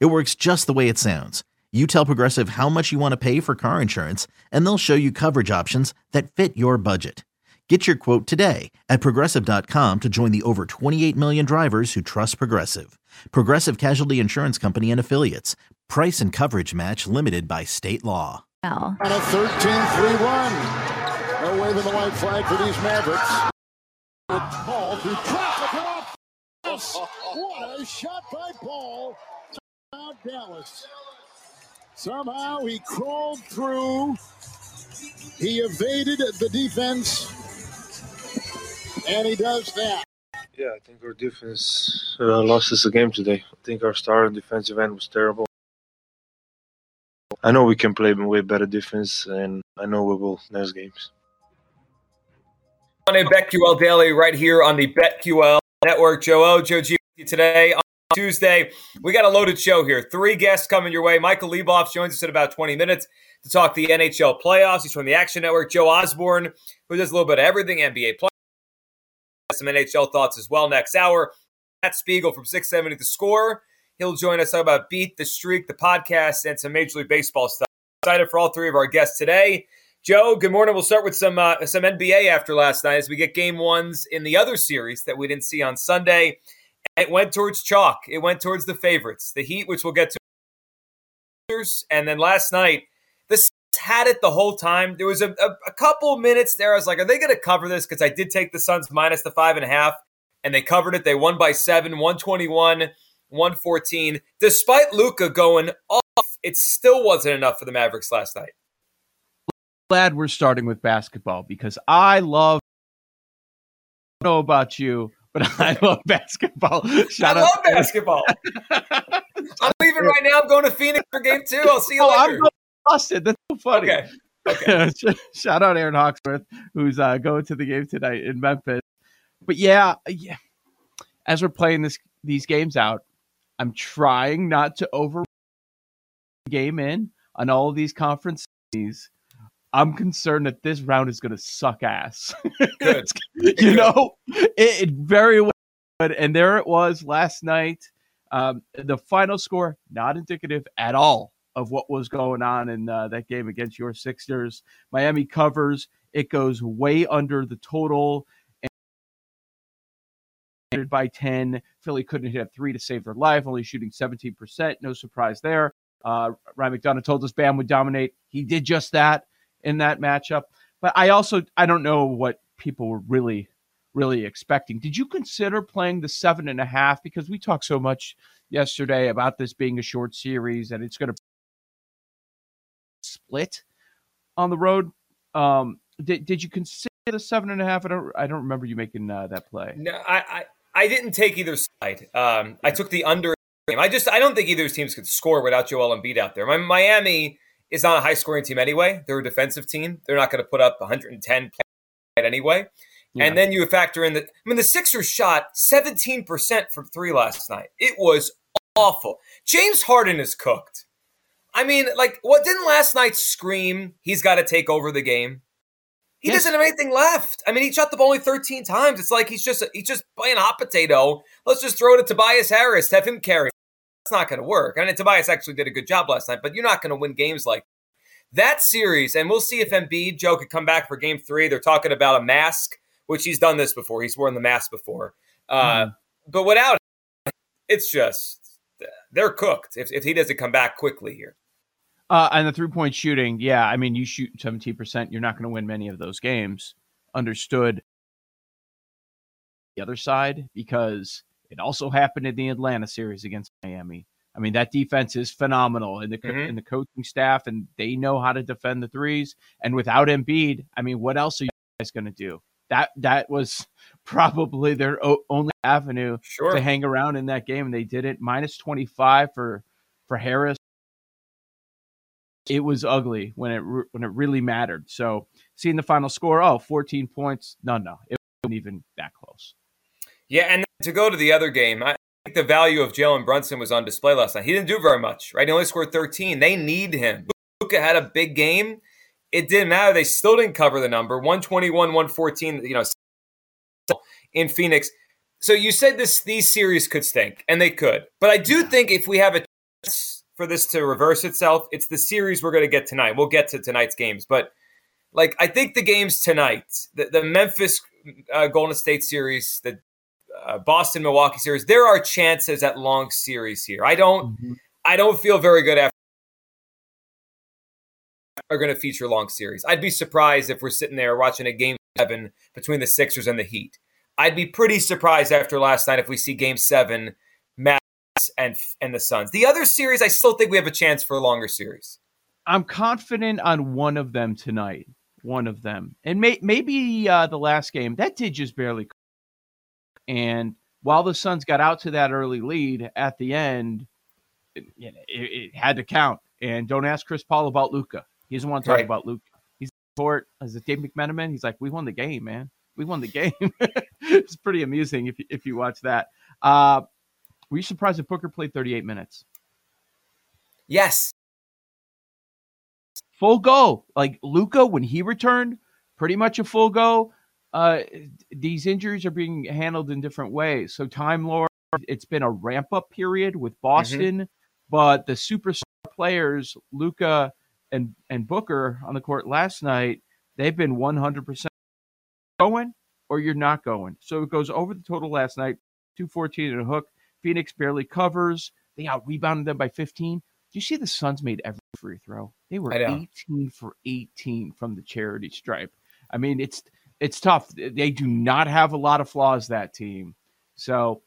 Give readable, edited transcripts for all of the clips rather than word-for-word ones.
It works just the way it sounds. You tell Progressive how much you want to pay for car insurance, and they'll show you coverage options that fit your budget. Get your quote today at Progressive.com to join the over 28 million drivers who trust Progressive. Progressive Casualty Insurance Company and Affiliates. Price and coverage match limited by state law. On a 13-3 run. They're waving the white flag for these Mavericks. With Paul to drop the cutoff. What a shot by Paul. Dallas. Somehow he crawled through. He evaded the defense, and he does that. Yeah, I think our defense lost us a game today. I think our starting defensive end was terrible. I know we can play way better defense, and I know we will next games. On a BetQL Daily right here on the BetQL Network. Joe Giglio today. Tuesday. We got a loaded show here. Three guests coming your way. Michael Leboff joins us in about 20 minutes to talk the NHL playoffs. He's from the Action Network. Joe Osborne, who does a little bit of everything, NBA playoffs. Some NHL thoughts as well next hour. Matt Spiegel from 670 the Score. He'll join us talk about Beat the Streak, the podcast, and some Major League Baseball stuff. Excited for all three of our guests today. Joe, good morning. We'll start with some NBA after last night as we get game ones in the other series that we didn't see on Sunday. It went towards chalk. It went towards the favorites. The Heat, which we'll get to. And then last night, the Suns had it the whole time. There was a couple minutes there. I was like, are they going to cover this? Because I did take the Suns minus the 5.5, and they covered it. They won by 7, 121, 114. Despite Luka going off, it still wasn't enough for the Mavericks last night. Glad we're starting with basketball because I don't know about you, but I love basketball. I love basketball. I'm leaving right now. I'm going to Phoenix for game 2. I'll see you later. I'm going to Boston. That's so funny. Okay. Shout out Aaron Hawksworth, who's going to the game tonight in Memphis. But yeah. As we're playing these games out, I'm trying not to over game in on all of these conferences. I'm concerned that this round is going to suck ass. Good. You know, it very well could. And there it was last night. The final score, not indicative at all of what was going on in that game against your Sixers. Miami covers. It goes way under the total. And by 10, Philly couldn't hit a 3 to save their life, only shooting 17%. No surprise there. Ryan McDonough told us Bam would dominate. He did just that in that matchup. But I don't know what people were really, really expecting. Did you consider playing the 7.5? Because we talked so much yesterday about this being a short series and it's going to split on the road. Did you consider the 7.5? I don't remember you making that play. No, I didn't take either side. I took the under game. I don't think either of those teams could score without Joel Embiid out there. Miami is not a high-scoring team anyway. They're a defensive team. They're not going to put up 110 anyway. Yeah. And then you factor in the Sixers shot 17% from 3 last night. It was awful. James Harden is cooked. What didn't last night scream, he's got to take over the game? He doesn't have anything left. He shot the ball only 13 times. It's like he's just playing hot potato. Let's just throw it to Tobias Harris, have him carry. It's not going to work. Tobias actually did a good job last night, but you're not going to win games like that series. And we'll see if Embiid, Joe, could come back for game 3. They're talking about a mask, which he's done this before. He's worn the mask before. But without it, it's just they're cooked if he doesn't come back quickly here. And the three-point shooting, yeah. You shoot 17%. You're not going to win many of those games. Understood. The other side, because it also happened in the Atlanta series against Miami. That defense is phenomenal in the coaching staff, and they know how to defend the threes. And without Embiid, what else are you guys going to do? That was probably their only avenue to hang around in that game, and they did it. -25 for Harris. it was ugly when it really mattered. So seeing the final score, 14 points. No, it wasn't even that close. Yeah, and to go to the other game, I think the value of Jalen Brunson was on display last night. He didn't do very much, right? He only scored 13. They need him. Luka had a big game. It didn't matter. They still didn't cover the number, 121, 114, in Phoenix. So you said these series could stink, and they could. But I do think if we have a chance for this to reverse itself, it's the series we're going to get tonight. We'll get to tonight's games. But, I think the games tonight, the Memphis Golden State series, the Boston Milwaukee series, there are chances at long series here. I don't feel very good after are going to feature long series. I'd be surprised if we're sitting there watching a game 7 between the Sixers and the Heat. I'd be pretty surprised after last night if we see game 7, Mavs and the Suns. The other series, I still think we have a chance for a longer series. I'm confident on one of them tonight. One of them. And maybe the last game. That did just barely. And while the Suns got out to that early lead at the end, it had to count. And don't ask Chris Paul about Luka. He doesn't want to talk about Luka. He's for it. As Dave McMenamin, he's like, we won the game, man. We won the game. It's pretty amusing if you watch that. Were you surprised that Booker played 38 minutes? Yes. Full go. Luka, when he returned, pretty much a full go. These injuries are being handled in different ways. So Time Lord, it's been a ramp-up period with Boston, but the superstar players, Luka and Booker on the court last night, they've been 100% going or you're not going. So it goes over the total last night, 214 and a hook. Phoenix barely covers. They out-rebounded them by 15. Do you see the Suns made every free throw? They were 18 for 18 from the charity stripe. I mean, it's tough. They do not have a lot of flaws, that team. So,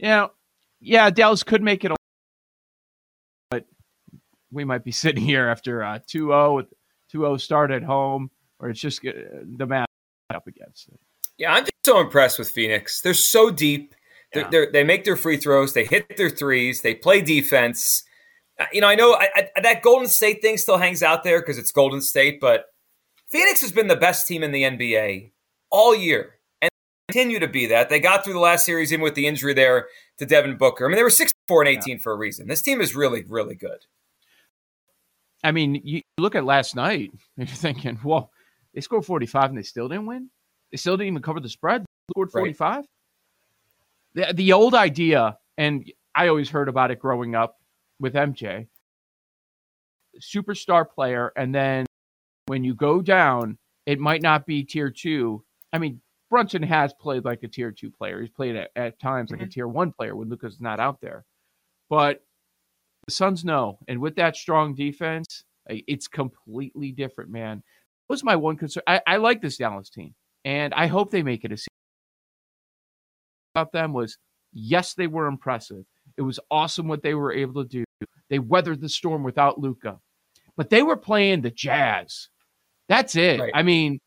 Dallas could make it, but we might be sitting here after 2-0 start at home, or it's just the match up against it. Yeah, I'm just so impressed with Phoenix. They're so deep. They make their free throws. They hit their threes. They play defense. I know that Golden State thing still hangs out there because it's Golden State, but Phoenix has been the best team in the NBA all year and continue to be that. They got through the last series even with the injury there to Devin Booker. I mean, they were 64 and 18 for a reason. This team is really, really good. I mean, you look at last night and you're thinking, well, they scored 45 and they still didn't win. They still didn't even cover the spread. They scored 45. Right. The old idea, and I always heard about it growing up with MJ, superstar player, and then when you go down, it might not be tier 2. I mean, Brunson has played like a tier 2 player. He's played at times like a tier 1 player when Luka's not out there. But the Suns know. And with that strong defense, it's completely different, man. That was my one concern. I like this Dallas team, and I hope they make it a season. About them was, yes, they were impressive. It was awesome what they were able to do. They weathered the storm without Luka. But they were playing the Jazz. That's it. Right. I mean,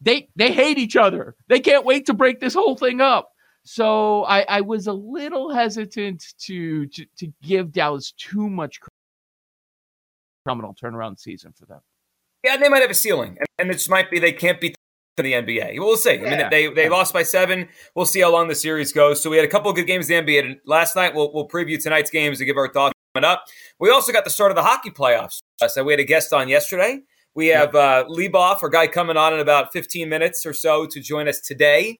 they hate each other. They can't wait to break this whole thing up. So I was a little hesitant to give Dallas too much criminal turnaround season for them. Yeah, they might have a ceiling. And it just might be they can't beat the NBA. We'll see. Yeah. I mean, they lost by 7. We'll see how long the series goes. So we had a couple of good games in the NBA last night. We'll preview tonight's games and give our thoughts coming up. We also got the start of the hockey playoffs. So we had a guest on yesterday. We have Leboff, our guy, coming on in about 15 minutes or so to join us today.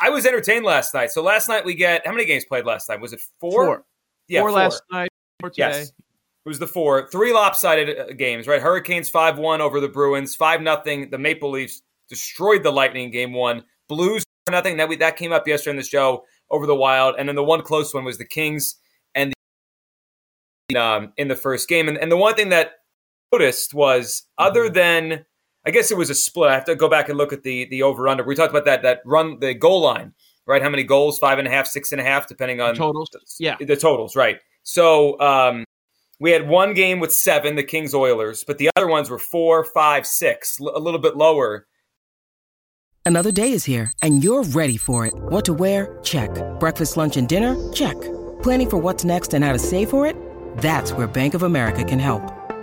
I was entertained last night. So last night we get – how many games played last night? Was it 4? 4. Yeah, 4 last night, 4 today. Yes. It was the 4. 3 lopsided games, right? Hurricanes 5-1 over the Bruins, 5-0. The Maple Leafs destroyed the Lightning game 1. Blues 4-0. That came up yesterday in the show over the Wild. And then the one close one was the Kings and the in the first game. And the one thing that I noticed was, other than, I guess it was a split. I have to go back and look at the over under. We talked about that run, the goal line, right? How many goals? 5.5, 6.5, depending on totals. The totals, right? So we had one game with 7, the Kings Oilers, but the other ones were 4, 5, 6, a little bit lower. Another day is here, and you're ready for it. What to wear? Check. Breakfast, lunch, and dinner? Check. Planning for what's next and how to save for it? That's where Bank of America can help.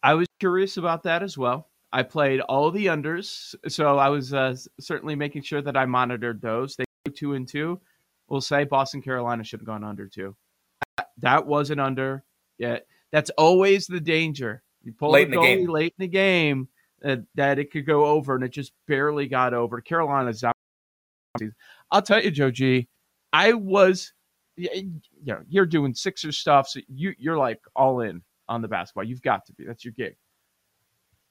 I was curious about that as well. I played all the unders, so I was certainly making sure that I monitored those. They go 2-2. We'll say Boston, Carolina should have gone under two. That was an under. Yeah, that's always the danger. You pull a goalie late in the game that it could go over, and it just barely got over. Carolina's out. I'll tell you, Joe G, I was, you're doing Sixers stuff, so you're like all in on the basketball. You've got to be. That's your gig.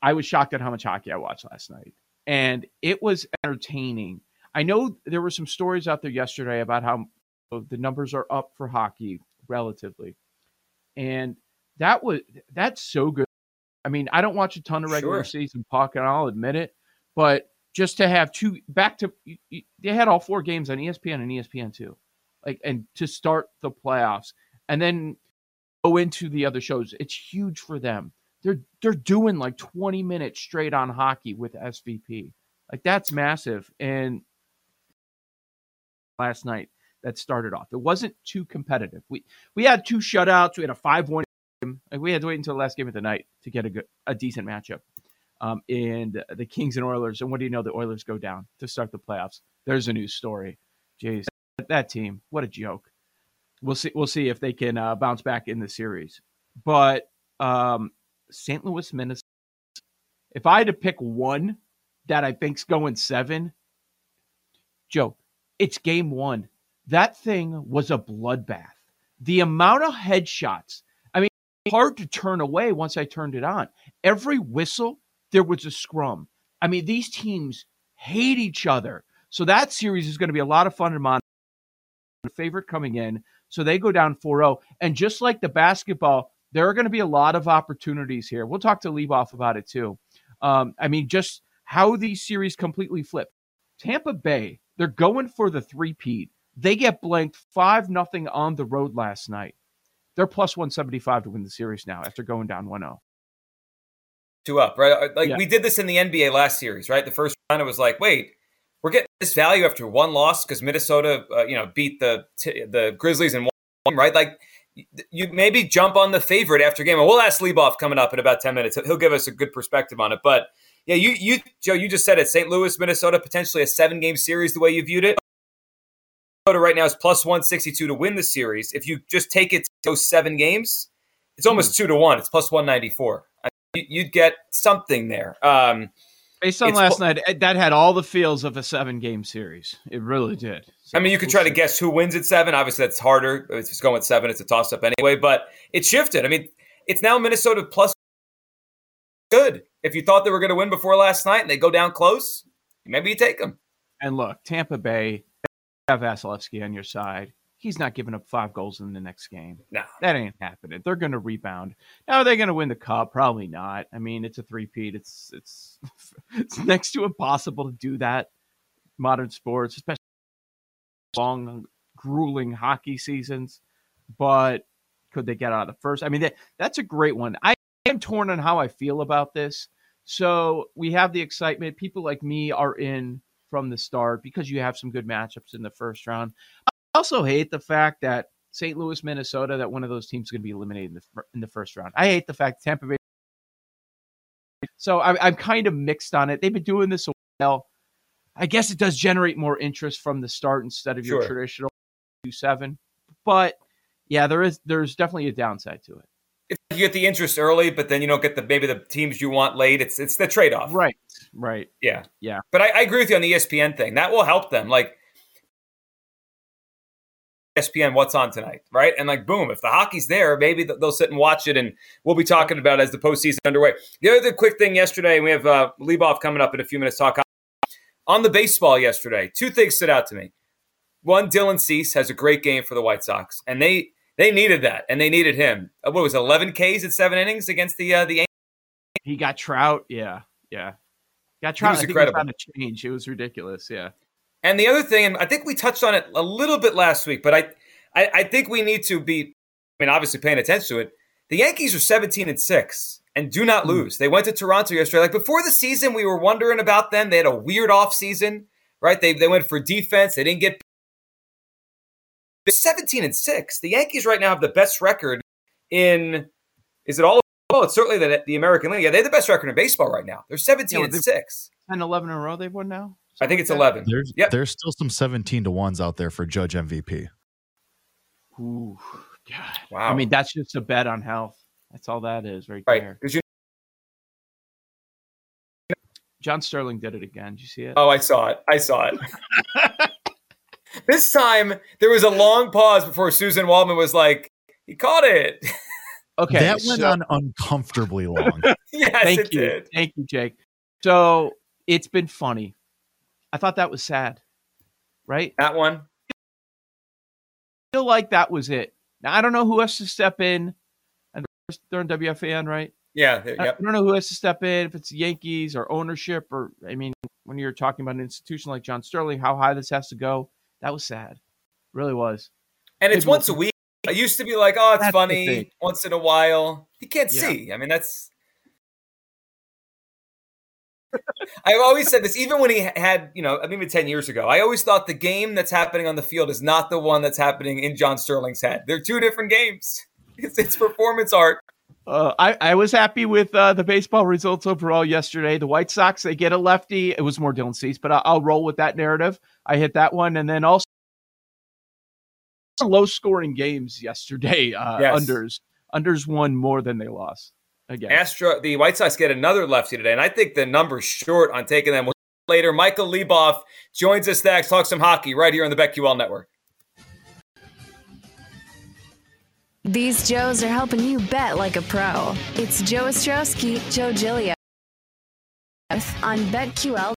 I was shocked at how much hockey I watched last night, and it was entertaining. I know there were some stories out there yesterday about how the numbers are up for hockey relatively, and that's so good. I mean, I don't watch a ton of regular season puck, and I'll admit it, but just to have they had all four games on ESPN and ESPN2, and to start the playoffs, and then into the other shows. It's huge for them. They're doing 20 minutes straight on hockey with SVP. That's massive. And last night that started off, it wasn't too competitive. We had two shutouts. We had a 5-1 game. We had to wait until the last game of the night to get a decent matchup. And the Kings and Oilers. And what do you know? The Oilers go down to start the playoffs. There's a new story. Jeez, that team. What a joke. We'll see if they can bounce back in the series. But St. Louis, Minnesota, if I had to pick one that I think's going 7, Joe, it's game 1. That thing was a bloodbath. The amount of headshots, I mean, hard to turn away once I turned it on. Every whistle, there was a scrum. I mean, these teams hate each other. So that series is going to be a lot of fun to monitor. Favorite coming in. So they go down 4-0. And just like the basketball, there are going to be a lot of opportunities here. We'll talk to Leboff about it too. Just how these series completely flip. Tampa Bay, they're going for the three-peat. They get blanked 5-0 on the road last night. They're plus 175 to win the series now after going down 1-0. Two up, right? We did this in the NBA last series, right? The first round, it was like, wait, we're getting this value after one loss because Minnesota, beat the Grizzlies in one, right? You maybe jump on the favorite after game, and we'll ask Leboff coming up in about 10 minutes. He'll give us a good perspective on it. But yeah, you Joe, you just said it. St. Louis, Minnesota, potentially a 7-game series the way you viewed it. Minnesota right now is plus 162 to win the series. If you just take it to those 7 games, it's almost 2-1. It's plus 194. You'd get something there. Based on last night, that had all the feels of a 7-game series. It really did. So, I mean, you could try to guess who wins at 7. Obviously, that's harder. If it's going at 7, it's a toss-up anyway. But it shifted. I mean, it's now Minnesota plus good. If you thought they were going to win before last night and they go down close, maybe you take them. And look, Tampa Bay, you have Vasilevsky on your side. He's not giving up 5 goals in the next game. No. That ain't happening. They're going to rebound. Now, are they going to win the cup? Probably not. I mean, it's a three-peat. It's next to impossible to do that. Modern sports, especially long, grueling hockey seasons. But could they get out of the first? I mean, that's a great one. I am torn on how I feel about this. So we have the excitement. People like me are in from the start because you have some good matchups in the first round. I also hate the fact that St. Louis, Minnesota, that one of those teams is going to be eliminated in the first round. I hate the fact Tampa Bay. So I'm kind of mixed on it. They've been doing this a while. I guess it does generate more interest from the start instead of your traditional 2-7. But yeah, there's definitely a downside to it. If you get the interest early, but then you don't get the maybe the teams you want late. It's the trade-off. Right. Yeah. But I agree with you on the ESPN thing. That will help them. Like, ESPN, what's on tonight, right? And like, boom, if the hockey's there, maybe they'll sit and watch it, and we'll be talking about it as the postseason underway. The other quick thing yesterday, we have Leboff coming up in a few minutes, talk on the baseball yesterday. Two things stood out to me. One, Dylan Cease has a great game for the White Sox, and they needed that, and they needed him. What was it, 11 Ks at 7 innings against the Angels? He got Trout, yeah. Got Trout. He was incredible. He was on a change. It was ridiculous, yeah. And the other thing, and I think we touched on it a little bit last week, but I think we need to be, obviously paying attention to it. The Yankees are 17-6 and do not lose. They went to Toronto yesterday. Like, before the season, we were wondering about them. They had a weird offseason, right? They went for defense. They didn't get. They're 17-6. The Yankees right now have the best record in, is it all? Well, it's certainly the American League. Yeah, they have the best record in baseball right now. They're 17-6. 10-11 in a row they've won now? I think it's 11. There's still some 17-1s out there for Judge MVP. Ooh, God. Wow. I mean, that's just a bet on health. That's all that is right there. John Sterling did it again. Did you see it? Oh, I saw it. This time, there was a long pause before Susan Waldman was like, he caught it. Okay. That went on uncomfortably long. Yes, Thank you. Thank you, Jake. So, it's been funny. I thought that was sad, right? That one. I feel like that was it. Now, I don't know who has to step in. And they're on WFAN, right? Yeah. I don't know who has to step in, if it's the Yankees or ownership or, when you're talking about an institution like John Sterling, how high this has to go. That was sad. It really was. And it's once a week. I used to be like, oh, that's funny. Once in a while. You can't see. That's... I've always said this, even when he had, maybe 10 years ago, I always thought the game that's happening on the field is not the one that's happening in John Sterling's head. They're two different games. It's performance art. I was happy with the baseball results overall yesterday. The White Sox, they get a lefty. It was more Dylan Cease, but I'll roll with that narrative. I hit that one. And then also low-scoring games yesterday. Yes. Unders won more than they lost. Again. The White Sox get another lefty today, and I think the number's short on taking them. We'll see later. Michael Leboff joins us next. Talk some hockey right here on the BetQL Network. These Joes are helping you bet like a pro. It's Joe Ostrowski, Joe Giglio on BetQL